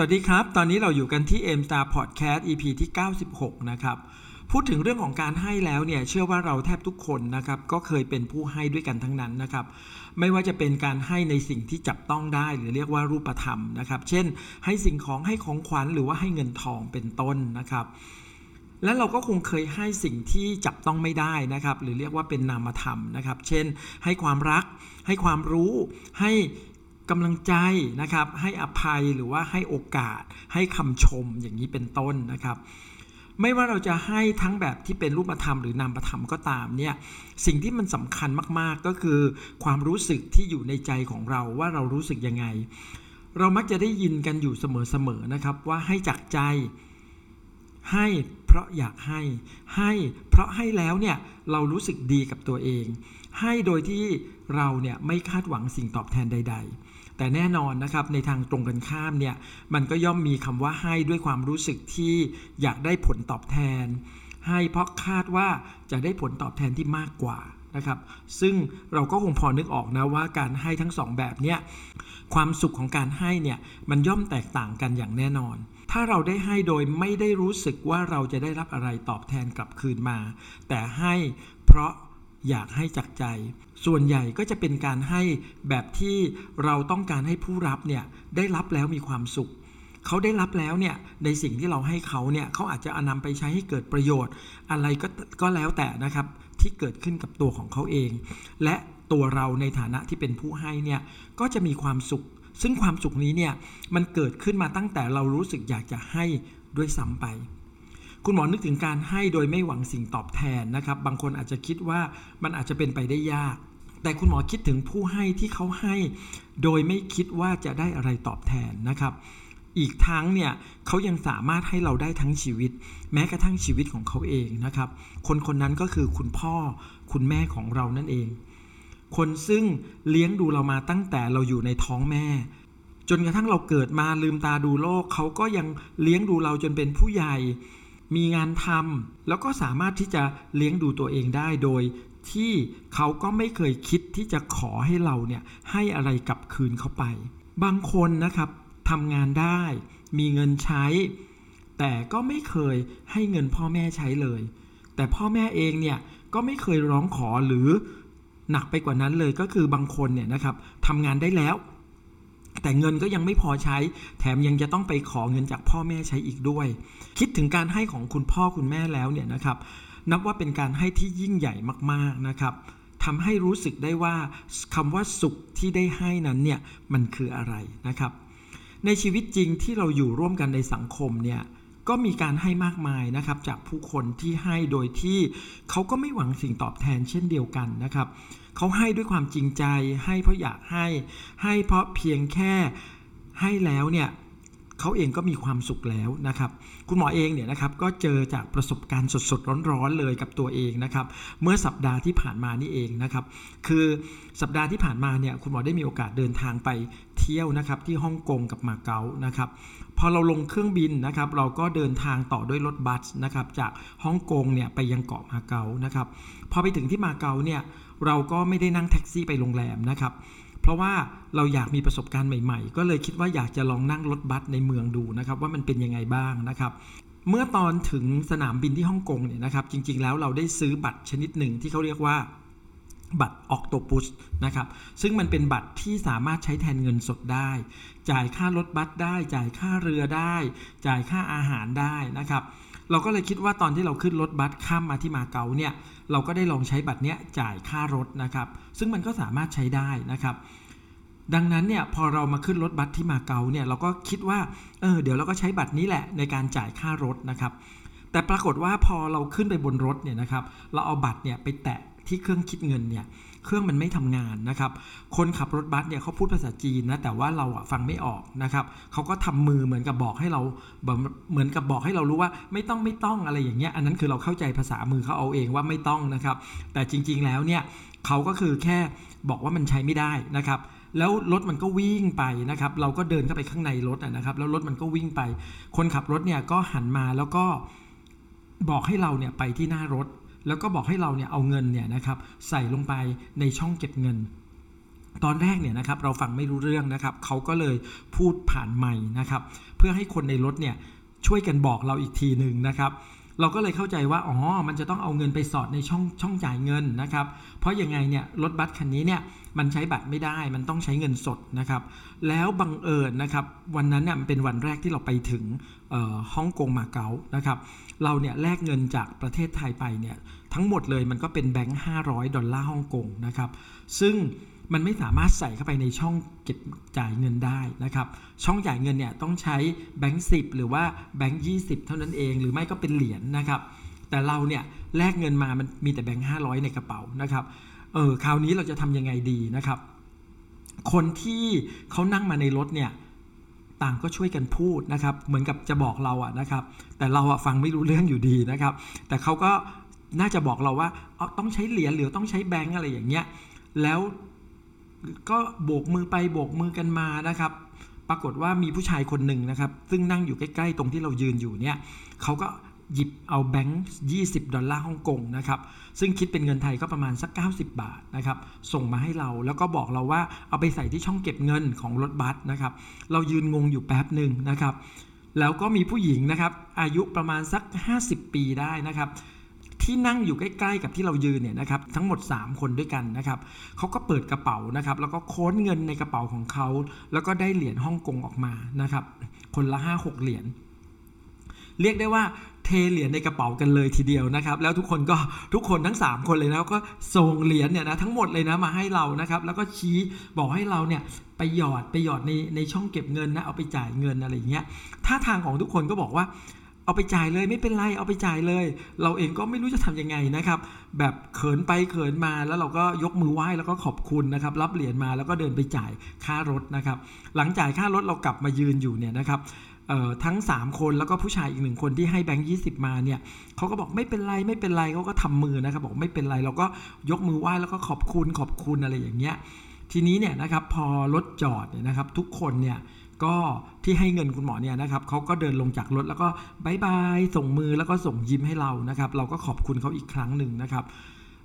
สวัสดีครับตอนนี้เราอยู่กันที่ M-Star Podcast EP ที่96นะครับพูดถึงเรื่องของการให้แล้วเนี่ยเชื่อว่าเราแทบทุกคนนะครับก็เคยเป็นผู้ให้ด้วยกันทั้งนั้นนะครับไม่ว่าจะเป็นการให้ในสิ่งที่จับต้องได้หรือเรียกว่ารูปธรรมนะครับเช่นให้สิ่งของให้ของขวัญหรือว่าให้เงินทองเป็นต้นนะครับและเราก็คงเคยให้สิ่งที่จับต้องไม่ได้นะครับหรือเรียกว่าเป็นนามธรรมนะครับเช่นให้ความรักให้ความรู้ให้กำลังใจนะครับให้อภัยหรือว่าให้โอกาสให้คำชมอย่างนี้เป็นต้นนะครับไม่ว่าเราจะให้ทั้งแบบที่เป็นรูปธรรมหรือนามธรรมก็ตามเนี่ยสิ่งที่มันสำคัญมากๆก็คือความรู้สึกที่อยู่ในใจของเราว่าเรารู้สึกยังไงเรามักจะได้ยินกันอยู่เสมอๆนะครับว่าให้จากใจให้เพราะอยากให้เพราะให้แล้วเนี่ยเรารู้สึกดีกับตัวเองให้โดยที่เราเนี่ยไม่คาดหวังสิ่งตอบแทนใดๆแต่แน่นอนนะครับในทางตรงกันข้ามเนี่ยมันก็ย่อมมีคำว่าให้ด้วยความรู้สึกที่อยากได้ผลตอบแทนให้เพราะคาดว่าจะได้ผลตอบแทนที่มากกว่านะครับซึ่งเราก็คงพอนึกออกนะว่าการให้ทั้งสองแบบเนี่ยความสุขของการให้เนี่ยมันย่อมแตกต่างกันอย่างแน่นอนถ้าเราได้ให้โดยไม่ได้รู้สึกว่าเราจะได้รับอะไรตอบแทนกลับคืนมาแต่ให้เพราะอยากให้จากใจส่วนใหญ่ก็จะเป็นการให้แบบที่เราต้องการให้ผู้รับเนี่ยได้รับแล้วมีความสุขเขาได้รับแล้วเนี่ยในสิ่งที่เราให้เขาเนี่ยเขาอาจจะนำไปใช้ให้เกิดประโยชน์อะไรก็แล้วแต่นะครับที่เกิดขึ้นกับตัวของเขาเองและตัวเราในฐานะที่เป็นผู้ให้เนี่ยก็จะมีความสุขซึ่งความสุขนี้เนี่ยมันเกิดขึ้นมาตั้งแต่เรารู้สึกอยากจะให้ด้วยซ้ำไปคุณหมอนึกถึงการให้โดยไม่หวังสิ่งตอบแทนนะครับบางคนอาจจะคิดว่ามันอาจจะเป็นไปได้ยากแต่คุณหมอคิดถึงผู้ให้ที่เขาให้โดยไม่คิดว่าจะได้อะไรตอบแทนนะครับอีกทั้งเนี่ยเขายังสามารถให้เราได้ทั้งชีวิตแม้กระทั่งชีวิตของเขาเองนะครับคนนั้นก็คือคุณพ่อคุณแม่ของเรานั่นเองคนซึ่งเลี้ยงดูเรามาตั้งแต่เราอยู่ในท้องแม่จนกระทั่งเราเกิดมาลืมตาดูโลกเขาก็ยังเลี้ยงดูเราจนเป็นผู้ใหญ่มีงานทำแล้วก็สามารถที่จะเลี้ยงดูตัวเองได้โดยที่เขาก็ไม่เคยคิดที่จะขอให้เราเนี่ยให้อะไรกลับคืนเขาไปบางคนนะครับทำงานได้มีเงินใช้แต่ก็ไม่เคยให้เงินพ่อแม่ใช้เลยแต่พ่อแม่เองเนี่ยก็ไม่เคยร้องขอหรือหนักไปกว่านั้นเลยก็คือบางคนเนี่ยนะครับทำงานได้แล้วแต่เงินก็ยังไม่พอใช้แถมยังจะต้องไปขอเงินจากพ่อแม่ใช้อีกด้วยคิดถึงการให้ของคุณพ่อคุณแม่แล้วเนี่ยนะครับนับว่าเป็นการให้ที่ยิ่งใหญ่มากๆนะครับทำให้รู้สึกได้ว่าคำว่าสุขที่ได้ให้นั้นเนี่ยมันคืออะไรนะครับในชีวิตจริงที่เราอยู่ร่วมกันในสังคมเนี่ยก็มีการให้มากมายนะครับจากผู้คนที่ให้โดยที่เขาก็ไม่หวังสิ่งตอบแทนเช่นเดียวกันนะครับเขาให้ด้วยความจริงใจให้เพราะอยากให้เพราะเพียงแค่ให้แล้วเนี่ยเขาเองก็มีความสุขแล้วนะครับคุณหมอเองเนี่ยนะครับก็เจอจากประสบการณ์สดๆร้อนๆเลยกับตัวเองนะครับเมื่อสัปดาห์ที่ผ่านมานี่เองนะครับคือสัปดาห์ที่ผ่านมาเนี่ยคุณหมอได้มีโอกาสเดินทางไปเที่ยวนะครับที่ฮ่องกงกับมาเก๊านะครับพอเราลงเครื่องบินนะครับเราก็เดินทางต่อด้วยรถบัสนะครับจากฮ่องกงเนี่ยไปยังเกาะมาเก๊านะครับพอไปถึงที่มาเก๊าเนี่ยเราก็ไม่ได้นั่งแท็กซี่ไปโรงแรมนะครับเพราะว่าเราอยากมีประสบการณ์ใหม่ๆก็เลยคิดว่าอยากจะลองนั่งรถบัสในเมืองดูนะครับว่ามันเป็นยังไงบ้างนะครับเมื่อตอนถึงสนามบินที่ฮ่องกงเนี่ยนะครับจริงๆแล้วเราได้ซื้อบัตรชนิดหนึ่งที่เขาเรียกว่าบัตรออคโตปัสนะครับซึ่งมันเป็นบัตรที่สามารถใช้แทนเงินสดได้จ่ายค่ารถบัสได้จ่ายค่าเรือได้จ่ายค่าอาหารได้นะครับเราก็เลยคิดว่าตอนที่เราขึ้นรถบัสข้ามมาที่มาเก๊าเนี่ยเราก็ได้ลองใช้บัตรเนี้ยจ่ายค่ารถนะครับซึ่งมันก็สามารถใช้ได้นะครับดังนั้นเนี่ยพอเรามาขึ้นรถบัสที่มาเก๊าเนี่ยเราก็คิดว่าเดี๋ยวเราก็ใช้บัตรนี้แหละในการจ่ายค่ารถนะครับแต่ปรากฏว่าพอเราขึ้นไปบนรถเนี่ยนะครับเราเอาบัตรเนี่ยไปแตะที่เครื่องคิดเงินเนี่ยเครื่องมันไม่ทำงานนะครับคนขับรถบัสเนี่ยเขาพูดภาษาจีนนะแต่ว่าเราฟังไม่ออกนะครับเขาก็ทำมือเหมือนกับบอกให้เราเหมือนกับบอกให้เรารู้ว่าไม่ต้องอะไรอย่างเงี้ยอันนั้นคือเราเข้าใจภาษามือเขาเอาเองว่าไม่ต้องนะครับแต่จริงๆแล้วเนี่ยเขาก็คือแค่บอกว่ามันใช้ไม่ได้นะครับแล้วรถมันก็วิ่งไปนะครับเราก็เดินเข้าไปข้างในรถนะครับแล้วรถมันก็วิ่งไปคนขับรถเนี่ยก็หันมาแล้วก็บอกให้เราเนี่ยไปที่หน้ารถแล้วก็บอกให้เราเนี่ยเอาเงินเนี่ยนะครับใส่ลงไปในช่องเก็บเงิน ตอนแรกเนี่ยนะครับเราฟังไม่รู้เรื่องนะครับเขาก็เลยพูดผ่านไมค์นะครับเพื่อให้คนในรถเนี่ยช่วยกันบอกเราอีกทีหนึ่งนะครับเราก็เลยเข้าใจว่าอ๋อมันจะต้องเอาเงินไปสอดในช่องจ่ายเงินนะครับเพราะยังไงเนี่ยรถบัสคันนี้เนี่ยมันใช้บัตรไม่ได้มันต้องใช้เงินสดนะครับแล้วบังเอิญนะครับวันนั้นเนี่ยมันเป็นวันแรกที่เราไปถึงฮ่องกงมาเก๊านะครับเราเนี่ยแลกเงินจากประเทศไทยไปเนี่ยทั้งหมดเลยมันก็เป็นแบงค์$500ฮ่องกงนะครับซึ่งมันไม่สามารถใส่เข้าไปในช่องเก็บจ่ายเงินได้นะครับช่องจ่ายเงินเนี่ยต้องใช้แบงค์10หรือว่าแบงค์20เท่านั้นเองหรือไม่ก็เป็นเหรียญ นะครับแต่เราเนี่ยแลกเงินมามันมีแต่แบงค์$500ในกระเป๋านะครับคราวนี้เราจะทำยังไงดีนะครับคนที่เขานั่งมาในรถเนี่ยต่างก็ช่วยกันพูดนะครับเหมือนกับจะบอกเราอะนะครับแต่เราอะฟังไม่รู้เรื่องอยู่ดีนะครับแต่เขาก็น่าจะบอกเราว่าต้องใช้เหรียญหรือต้องใช้แบงค์อะไรอย่างเงี้ยแล้วก็โบกมือไปโบกมือกันมานะครับปรากฏว่ามีผู้ชายคนหนึ่งนะครับซึ่งนั่งอยู่ใกล้ๆตรงที่เรายืนอยู่เนี่ยเขาก็หยิบเอาแบงค์$20ฮ่องกงนะครับซึ่งคิดเป็นเงินไทยก็ประมาณสัก90 บาทนะครับส่งมาให้เราแล้วก็บอกเราว่าเอาไปใส่ที่ช่องเก็บเงินของรถบัสนะครับเรายืนงงอยู่แป๊บนึงนะครับแล้วก็มีผู้หญิงนะครับอายุประมาณสัก50 ปีได้นะครับที่นั่งอยู่ใกล้ๆกับที่เรายืนเนี่ยนะครับทั้งหมด3 คนด้วยกันนะครับเขาก็เปิดกระเป๋านะครับแล้วก็ค้นเงินในกระเป๋าของเขาแล้วก็ได้เหรียญฮ่องกงออกมานะครับคนละ 5-6 เหรียญเรียกได้ว่าเทเหรียญในกระเป๋ากันเลยทีเดียวนะครับแล้วทุกคนทั้ง3 คนเลยนะก็ส่งเหรียญเนี่ยนะทั้งหมดเลยนะมาให้เรานะครับแล้วก็ชี้บอกให้เราเนี่ยไปหยอดในช่องเก็บเงินนะเอาไปจ่ายเงินอะไรอย่างเงี้ยท่าทางของทุกคนก็บอกว่าเอาไปจ่ายเลยไม่เป็นไรเอาไปจ่ายเลยเราเองก็ไม่รู้จะทำยังไงนะครับแบบเขินไปเขินมาแล้วเราก็ยกมือไหว้แล้วก็ขอบคุณนะครับรับเหรียญมาแล้วก็เดินไปจ่ายค่ารถนะครับหลังจ่ายค่ารถเรากลับมายืนอยู่เนี่ยนะครับทั้ง3 คนแล้วก็ผู้ชายอีก1 คนที่ให้แบงค์20มาเนี่ยเขาก็บอกไม่เป็นไรเขาก็ทำมือนะครับบอกไม่เป็นไรเราก็ยกมือไหว้แล้วก็ขอบคุณอะไรอย่างเงี้ยทีนี้เนี่ยนะครับพอรถจอดเนี่ยนะครับทุกคนเนี่ยก็ที่ให้เงินคุณหมอเนี่ยนะครับเขาก็เดินลงจากรถแล้วก็บ๊ายบายส่งมือแล้วก็ส่งยิ้มให้เรานะครับเราก็ขอบคุณเขาอีกครั้งหนึ่งนะครับ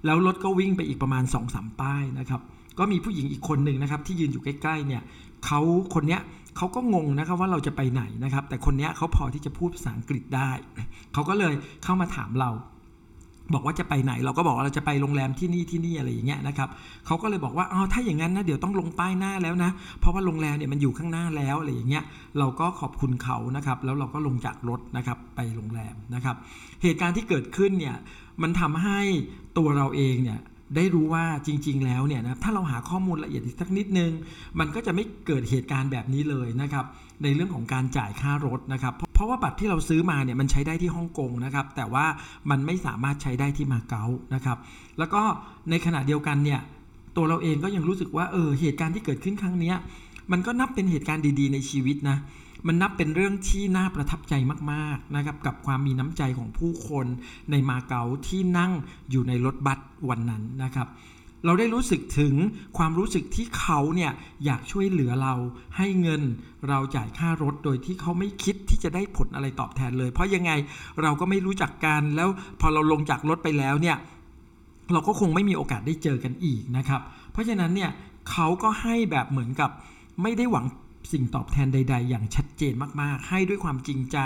แล้วรถก็วิ่งไปอีกประมาณ 2-3 ป้ายนะครับก็มีผู้หญิงอีกคนหนึ่งนะครับที่ยืนอยู่ใกล้ๆเนี่ยคนเนี้ยเขาก็งงนะครับว่าเราจะไปไหนนะครับแต่คนเนี้ยเขาพอที่จะพูดภาษาอังกฤษได้เขาก็เลยเข้ามาถามเราบอกว่าจะไปไหนเราก็บอกว่าเราจะไปโรงแรมที่นี่อะไรอย่างเงี้ยนะครับเขาก็เลยบอกว่าถ้าอย่างนั้นนะเดี๋ยวต้องลงป้ายหน้าแล้วนะเพราะว่าโรงแรมเนี่ยมันอยู่ข้างหน้าแล้วอะไรอย่างเงี้ยเราก็ขอบคุณเขานะครับแล้วเราก็ลงจากรถนะครับไปโรงแรมนะครับเหตุการณ์ที่เกิดขึ้นเนี่ยมันทำให้ตัวเราเองเนี่ยได้รู้ว่าจริงๆแล้วเนี่ยนะถ้าเราหาข้อมูลละเอียดอีกสักนิดนึงมันก็จะไม่เกิดเหตุการณ์แบบนี้เลยนะครับในเรื่องของการจ่ายค่ารถนะครับเพราะว่าบัตรที่เราซื้อมาเนี่ยมันใช้ได้ที่ฮ่องกงนะครับแต่ว่ามันไม่สามารถใช้ได้ที่มาเก๊านะครับแล้วก็ในขณะเดียวกันเนี่ยตัวเราเองก็ยังรู้สึกว่าเหตุการณ์ที่เกิดขึ้นครั้งนี้มันก็นับเป็นเหตุการณ์ดีๆในชีวิตนะมันนับเป็นเรื่องที่น่าประทับใจมากๆนะครับกับความมีน้ำใจของผู้คนในมาเก๊าที่นั่งอยู่ในรถบัสวันนั้นนะครับเราได้รู้สึกถึงความรู้สึกที่เขาเนี่ยอยากช่วยเหลือเราให้เงินเราจ่ายค่ารถโดยที่เขาไม่คิดที่จะได้ผลอะไรตอบแทนเลยเพราะยังไงเราก็ไม่รู้จักกันแล้วพอเราลงจากรถไปแล้วเนี่ยเราก็คงไม่มีโอกาสได้เจอกันอีกนะครับเพราะฉะนั้นเนี่ยเขาก็ให้แบบเหมือนกับไม่ได้หวังสิ่งตอบแทนใดๆอย่างชัดเจนมากๆให้ด้วยความจริงใจ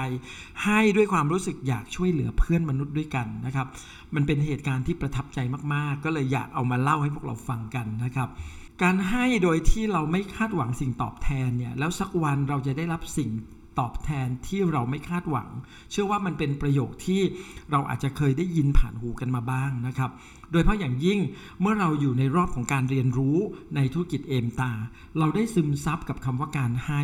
ให้ด้วยความรู้สึกอยากช่วยเหลือเพื่อนมนุษย์ด้วยกันนะครับมันเป็นเหตุการณ์ที่ประทับใจมากๆก็เลยอยากเอามาเล่าให้พวกเราฟังกันนะครับการให้โดยที่เราไม่คาดหวังสิ่งตอบแทนเนี่ยแล้วสักวันเราจะได้รับสิ่งตอบแทนที่เราไม่คาดหวังเชื่อว่ามันเป็นประโยคที่เราอาจจะเคยได้ยินผ่านหูกันมาบ้างนะครับโดยเฉพาะอย่างยิ่งเมื่อเราอยู่ในรอบของการเรียนรู้ในธุรกิจเอมตาเราได้ซึมซับกับคำว่าการให้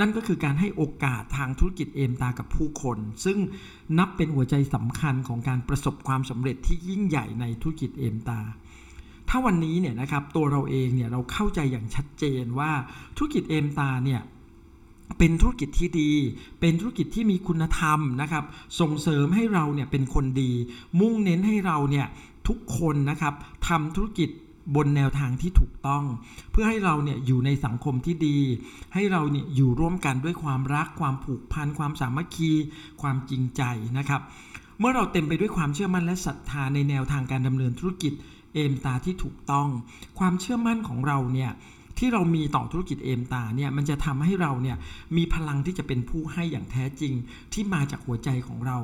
นั่นก็คือการให้โอกาสทางธุรกิจเอมตากับผู้คนซึ่งนับเป็นหัวใจสำคัญของการประสบความสำเร็จที่ยิ่งใหญ่ในธุรกิจเอมตาถ้าวันนี้เนี่ยนะครับตัวเราเองเนี่ยเราเข้าใจอย่างชัดเจนว่าธุรกิจเอมตาเนี่ยเป็นธุรกิจที่ดีเป็นธุรกิจที่มีคุณธรรมนะครับส่งเสริมให้เราเนี่ยเป็นคนดีมุ่งเน้นให้เราเนี่ยทุกคนนะครับทำธุรกิจบนแนวทางที่ถูกต้องเพื่อให้เราเนี่ยอยู่ในสังคมที่ดีให้เราเนี่ยอยู่ร่วมกันด้วยความรักความผูกพันความสามัคคีความจริงใจนะครับเมื่อเราเต็มไปด้วยความเชื่อมั่นและศรัทธาในแนวทางการดำเนินธุรกิจเอมตาที่ถูกต้องความเชื่อมั่นของเราเนี่ย ที่เรามีต่อธุรกิจเอมตาเนี่ยมันจะทำให้เราเนี่ยมีพลังที่จะเป็นผู้ให้อย่างแท้จริงที่มาจากหัวใจของเรา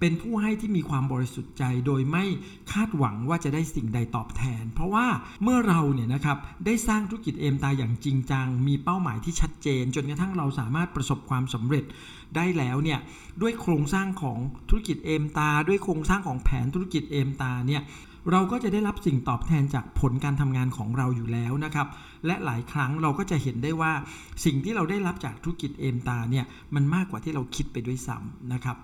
เป็นผู้ให้ที่มีความบริสุทธิ์ใจโดยไม่คาดหวังว่าจะได้สิ่งใดตอบแทนเพราะว่าเมื่อเราเนี่ยนะครับได้สร้างธุรกิจเอมตาอย่างจริงจังมีเป้าหมายที่ชัดเจนจนกระทั่งเราสามารถประสบความสำเร็จได้แล้วเนี่ยด้วยโครงสร้างของธุรกิจเอมตาด้วยโครงสร้างของแผนธุรกิจเอมตาเนี่ยเราก็จะได้รับสิ่งตอบแทนจากผลการทำงานของเราอยู่แล้วนะครับและหลายครั้งเราก็จะเห็นได้ว่าสิ่งที่เราได้รับจากธุรกิจเอมตาเนี่ยมันมากกว่าที่เราคิดไปด้วยซ้ำนะครับ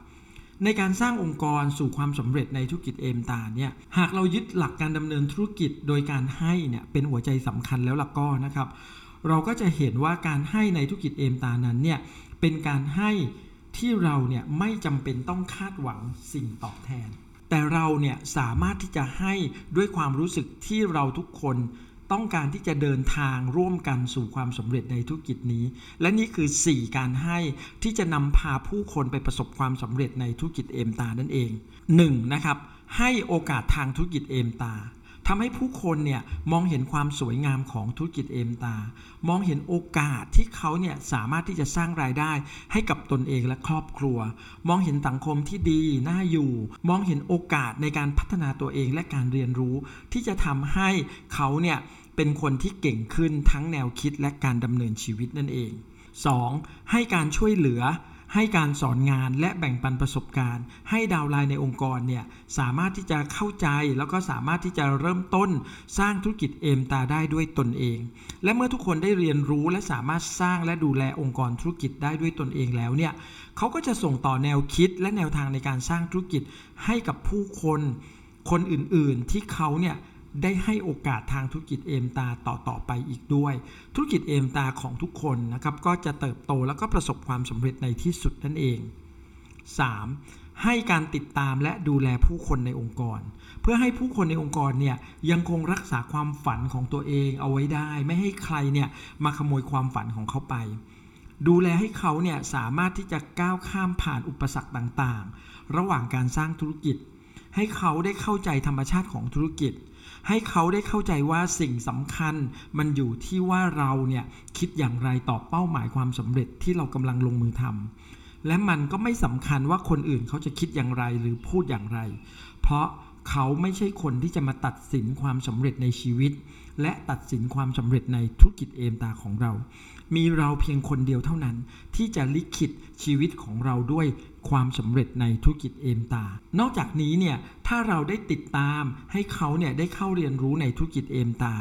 ในการสร้างองค์กรสู่ความสำเร็จในธุรกิจเอมตาเนี่ยหากเรายึดหลักการดำเนินธุรกิจโดยการให้เนี่ยเป็นหัวใจสำคัญแล้วล่ะก็นะครับเราก็จะเห็นว่าการให้ในธุรกิจเอมตานั้นเนี่ยเป็นการให้ที่เราเนี่ยไม่จำเป็นต้องคาดหวังสิ่งตอบแทนแต่เราเนี่ยสามารถที่จะให้ด้วยความรู้สึกที่เราทุกคนต้องการที่จะเดินทางร่วมกันสู่ความสำเร็จในธุรกิจนี้และนี่คือ4การให้ที่จะนำพาผู้คนไปประสบความสำเร็จในธุรกิจเอมตานั่นเอง1นะครับให้โอกาสทางธุรกิจเอมตาทำให้ผู้คนเนี่ยมองเห็นความสวยงามของธุรกิจเอมตามองเห็นโอกาสที่เขาเนี่ยสามารถที่จะสร้างรายได้ให้กับตนเองและครอบครัวมองเห็นสังคมที่ดีน่าอยู่มองเห็นโอกาสในการพัฒนาตัวเองและการเรียนรู้ที่จะทำให้เขาเนี่ยเป็นคนที่เก่งขึ้นทั้งแนวคิดและการดำเนินชีวิตนั่นเอง 2. ให้การช่วยเหลือให้การสอนงานและแบ่งปันประสบการณ์ให้ดาวไลน์ในองค์กรเนี่ยสามารถที่จะเข้าใจแล้วก็สามารถที่จะเริ่มต้นสร้างธุรกิจเอมตาได้ด้วยตนเองและเมื่อทุกคนได้เรียนรู้และสามารถสร้างและดูแลองค์กรธุรกิจได้ด้วยตนเองแล้วเนี่ยเขาก็จะส่งต่อแนวคิดและแนวทางในการสร้างธุรกิจให้กับผู้คนอื่นๆที่เขาเนี่ยได้ให้โอกาสทางธุรกิจเอมตาต่อไปอีกด้วยธุรกิจเอมตาของทุกคนนะครับก็จะเติบโตแล้วก็ประสบความสำเร็จในที่สุดนั่นเอง 3. ให้การติดตามและดูแลผู้คนในองค์กรเพื่อให้ผู้คนในองค์กรเนี่ยยังคงรักษาความฝันของตัวเองเอาไว้ได้ไม่ให้ใครเนี่ยมาขโมยความฝันของเขาไปดูแลให้เขาเนี่ยสามารถที่จะก้าวข้ามผ่านอุปสรรคต่างๆระหว่างการสร้างธุรกิจให้เขาได้เข้าใจธรรมชาติของธุรกิจให้เขาได้เข้าใจว่าสิ่งสำคัญมันอยู่ที่ว่าเราเนี่ยคิดอย่างไรต่อเป้าหมายความสำเร็จที่เรากำลังลงมือทำและมันก็ไม่สำคัญว่าคนอื่นเขาจะคิดอย่างไรหรือพูดอย่างไรเพราะเขาไม่ใช่คนที่จะมาตัดสินความสำเร็จในชีวิตและตัดสินความสำเร็จในธุรกิจเอมตาของเรามีเราเพียงคนเดียวเท่านั้นที่จะลิขิตชีวิตของเราด้วยความสำเร็จในธุรกิจเอมตานอกจากนี้เนี่ยถ้าเราได้ติดตามให้เขาเนี่ยได้เข้าเรียนรู้ในธุรกิจเอมตา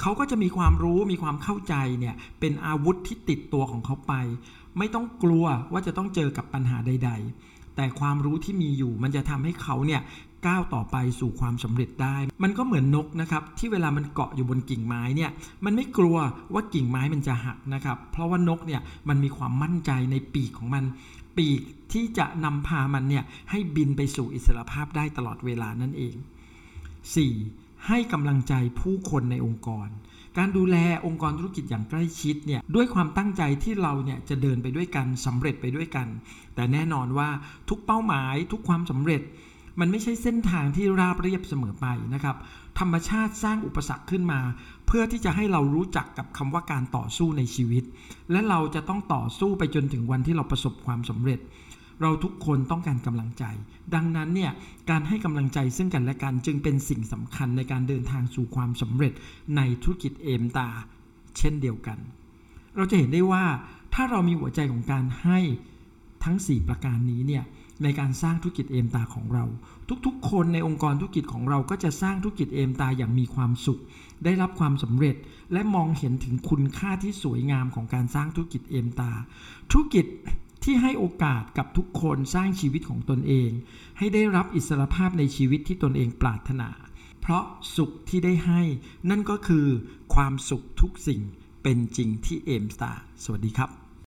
เขาก็จะมีความรู้มีความเข้าใจเนี่ยเป็นอาวุธที่ติดตัวของเขาไปไม่ต้องกลัวว่าจะต้องเจอกับปัญหาใดๆแต่ความรู้ที่มีอยู่มันจะทำให้เขาเนี่ยก้าวต่อไปสู่ความสำเร็จได้มันก็เหมือนนกนะครับที่เวลามันเกาะอยู่บนกิ่งไม้เนี่ยมันไม่กลัวว่ากิ่งไม้มันจะหักนะครับเพราะว่านกเนี่ยมันมีความมั่นใจในปีกของมันปีกที่จะนำพามันเนี่ยให้บินไปสู่อิสรภาพได้ตลอดเวลานั่นเอง 4. ให้กำลังใจผู้คนในองค์กรการดูแลองค์กรธุรกิจอย่างใกล้ชิดเนี่ยด้วยความตั้งใจที่เราเนี่ยจะเดินไปด้วยกันสำเร็จไปด้วยกันแต่แน่นอนว่าทุกเป้าหมายทุกความสำเร็จมันไม่ใช่เส้นทางที่ราบเรียบเสมอไปนะครับธรรมชาติสร้างอุปสรรคขึ้นมาเพื่อที่จะให้เรารู้จักกับคำว่าการต่อสู้ในชีวิตและเราจะต้องต่อสู้ไปจนถึงวันที่เราประสบความสำเร็จเราทุกคนต้องการกำลังใจดังนั้นเนี่ยการให้กำลังใจซึ่งกันและกันจึงเป็นสิ่งสำคัญในการเดินทางสู่ความสำเร็จในธุรกิจเอมตาเช่นเดียวกันเราจะเห็นได้ว่าถ้าเรามีหัวใจของการให้ทั้ง4ประการนี้เนี่ยในการสร้างธุรกิจเอมตาของเราทุกๆคนในองค์กรธุรกิจของเราก็จะสร้างธุรกิจเอมตาอย่างมีความสุขได้รับความสำเร็จและมองเห็นถึงคุณค่าที่สวยงามของการสร้างธุรกิจเอมตาธุรกิจที่ให้โอกาสกับทุกคนสร้างชีวิตของตนเองให้ได้รับอิสรภาพในชีวิตที่ตนเองปรารถนาเพราะสุขที่ได้ให้นั่นก็คือความสุขทุกสิ่งเป็นจริงที่เอมตาสวัสดีครับ